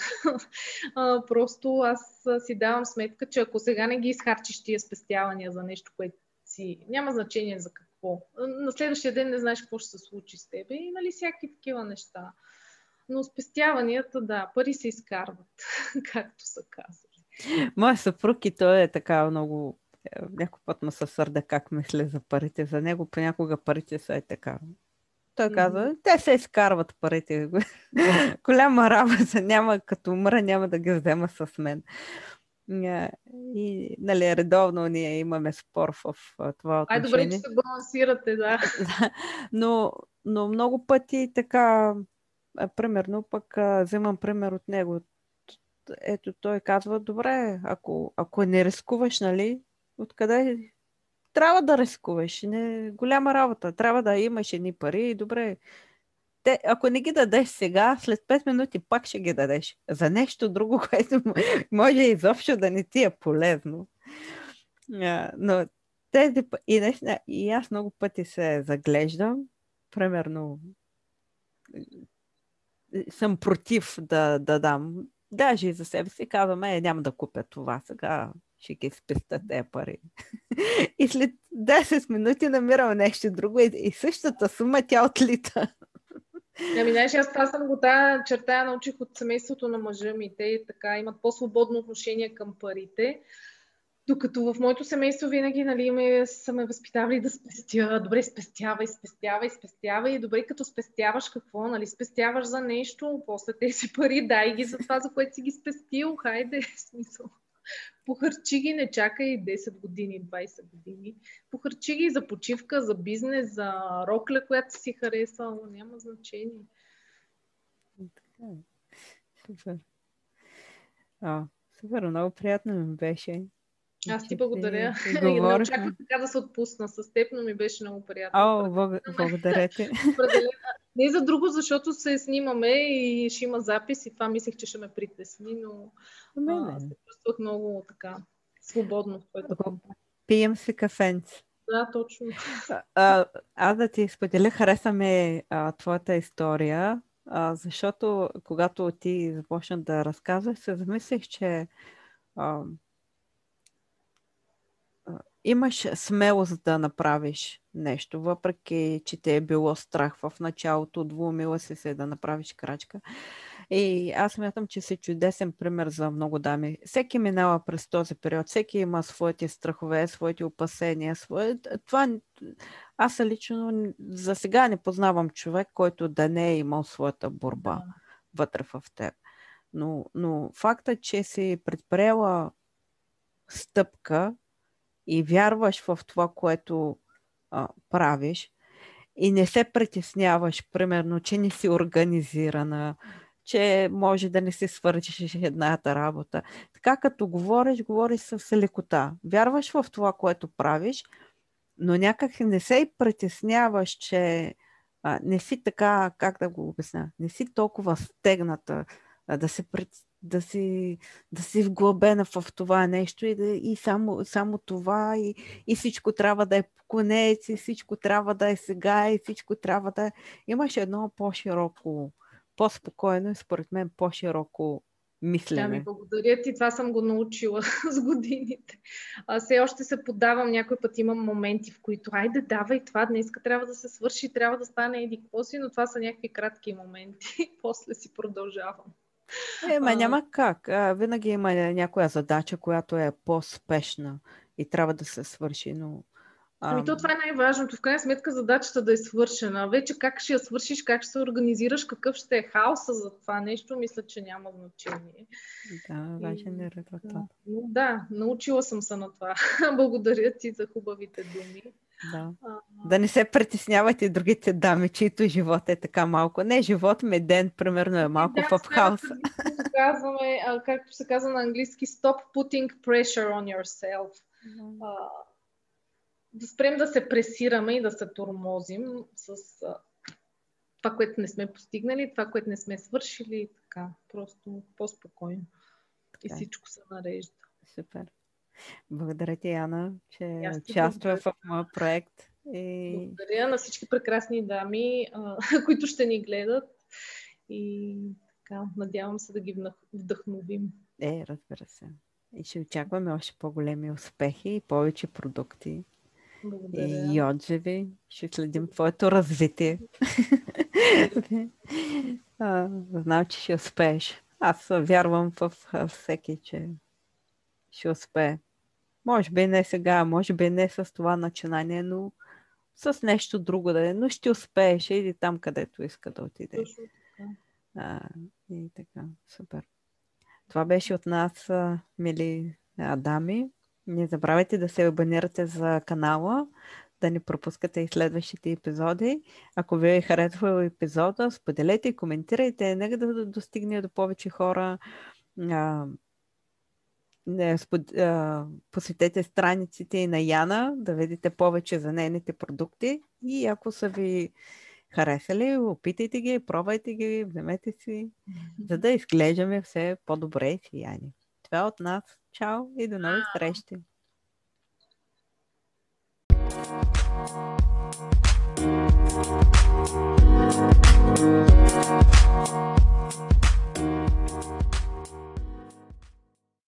Просто аз си давам сметка, че ако сега не ги изхарчиш тия спестявания за нещо, което си... Няма значение за какво. На следващия ден не знаеш какво ще се случи с тебе. Има ли всякакви такива неща? Но спестяванията, да, пари се изкарват, както се казва. Моя съпруг и той е така много... Някой път ме се сърда как мисля за парите. За него понякога парите са и така. Той казва, те се изкарват парите. Голяма работа няма, като умра няма да ги взема с мен. И нали, редовно ние имаме спор в това отношение. Добре, че се балансирате, да. Но много пъти така, примерно пък вземам пример от него. Ето, той казва, добре, ако не рискуваш, нали, откъде трябва да рискуваш, не, голяма работа, трябва да имаш едни пари и добре. Те, ако не ги дадеш сега, след 5 минути пак ще ги дадеш за нещо друго, което може изобщо да не ти е полезно. Но тези, и аз много пъти се заглеждам, примерно съм против да дам. Даже и за себе си казваме, няма да купя това сега, ще ги спестя тези пари. И след 10 минути намирам нещо друго и същата сума тя отлита. Знаеш, аз това съм го тази черта научих от семейството на мъжа ми. Те така имат по-свободно отношение към парите. Докато в моето семейство винаги нали, са ме възпитавали да спестя. Добре, спестявай. Добре, като спестяваш какво? Нали? Спестяваш за нещо, после тези пари дай ги за това, за което си ги спестил. Хайде, смисъл. Похарчи ги, не чакай 10 години, 20 години. Похарчи ги за почивка, за бизнес, за рокля, която си харесала. Няма значение. Супер. Супер, много приятно ми беше. Аз ти благодаря. Не очаквах така да се отпусна с теб, но ми беше много приятно. Благодаря ти. Не за друго, защото се снимаме и ще има запис и това мислех, че ще ме притесни, но се чувствах много така свободно. Пием си кафенце. Да, точно. Аз да ти споделя, хареса ми твоята история, защото когато ти започна да разказваш, се замислих, че имаш смелост да направиш нещо, въпреки, че те е било страх в началото, отвлумила си се да направиш крачка. И аз смятам, че си чудесен пример за много дами. Всеки минава през този период, всеки има своите страхове, своите опасения. Аз лично за сега не познавам човек, който да не е имал своята борба вътре в теб. Но факта, че си предприела стъпка, и вярваш в това, което правиш и не се притесняваш, примерно, че не си организирана, че може да не си свършиш едната работа. Така като говориш с лекота. Вярваш в това, което правиш, но някак не се притесняваш, че не си така, как да го обясня, не си толкова стегната да се притесняваш. Да си вглъбена в това нещо и само това и всичко трябва да е по конец, и всичко трябва да е сега, и всичко трябва да е... Имаш едно по-широко, по-спокойно и според мен по-широко мислене. Благодаря ти, това съм го научила с годините. Все още се поддавам, някой път имам моменти, в които айде давай това, днеска трябва да се свърши, трябва да стане еди какво си, но това са някакви кратки моменти. После си продължавам. Няма как. Винаги има някоя задача, която е по-спешна и трябва да се свърши, но И то това е най-важното. В крайна сметка задачата да е свършена. Вече как ще я свършиш, как ще се организираш, какъв ще е хаоса за това нещо, мисля, че няма значение. Да, важен е резултат. Да, научила съм се на това. Благодаря ти за хубавите думи. Да. Да не се притеснявате другите дами, чието живот е така малко. Не, живот ми ден, примерно, е малко в хаоса. Казваме, както се казва на английски, stop putting pressure on yourself. Да спрем да се пресираме и да се тормозим с това, което не сме постигнали, това, което не сме свършили и така. Просто по-спокойно. И всичко се нарежда. Супер. Благодаря ти, Яна, че участваш в моя проект. И... Благодаря на всички прекрасни дами, които ще ни гледат. И така, надявам се да ги вдъхновим. Разбира се. И ще очакваме още по-големи успехи и повече продукти. Благодаря. И отзиви. Ще следим твоето развитие. Знам, че ще успееш. Аз вярвам в всеки, че ще успее. Може би не сега, може би не с това начинание, но с нещо друго да е. Но ще успееш. Иди там, където иска да отиде. И така, супер. Това беше от нас, мили дами. Не забравяйте да се абонирате за канала, да не пропускате и следващите епизоди. Ако ви е харесвало епизода, споделете и коментирайте. Нека да достигне до повече хора. Посетете страниците на Яна, да видите повече за нейните продукти. И ако са ви харесали, опитайте ги, пробайте ги, вземете си, за да изглеждаме все по-добре и сияни. Това е от нас. Чао и до нови срещи!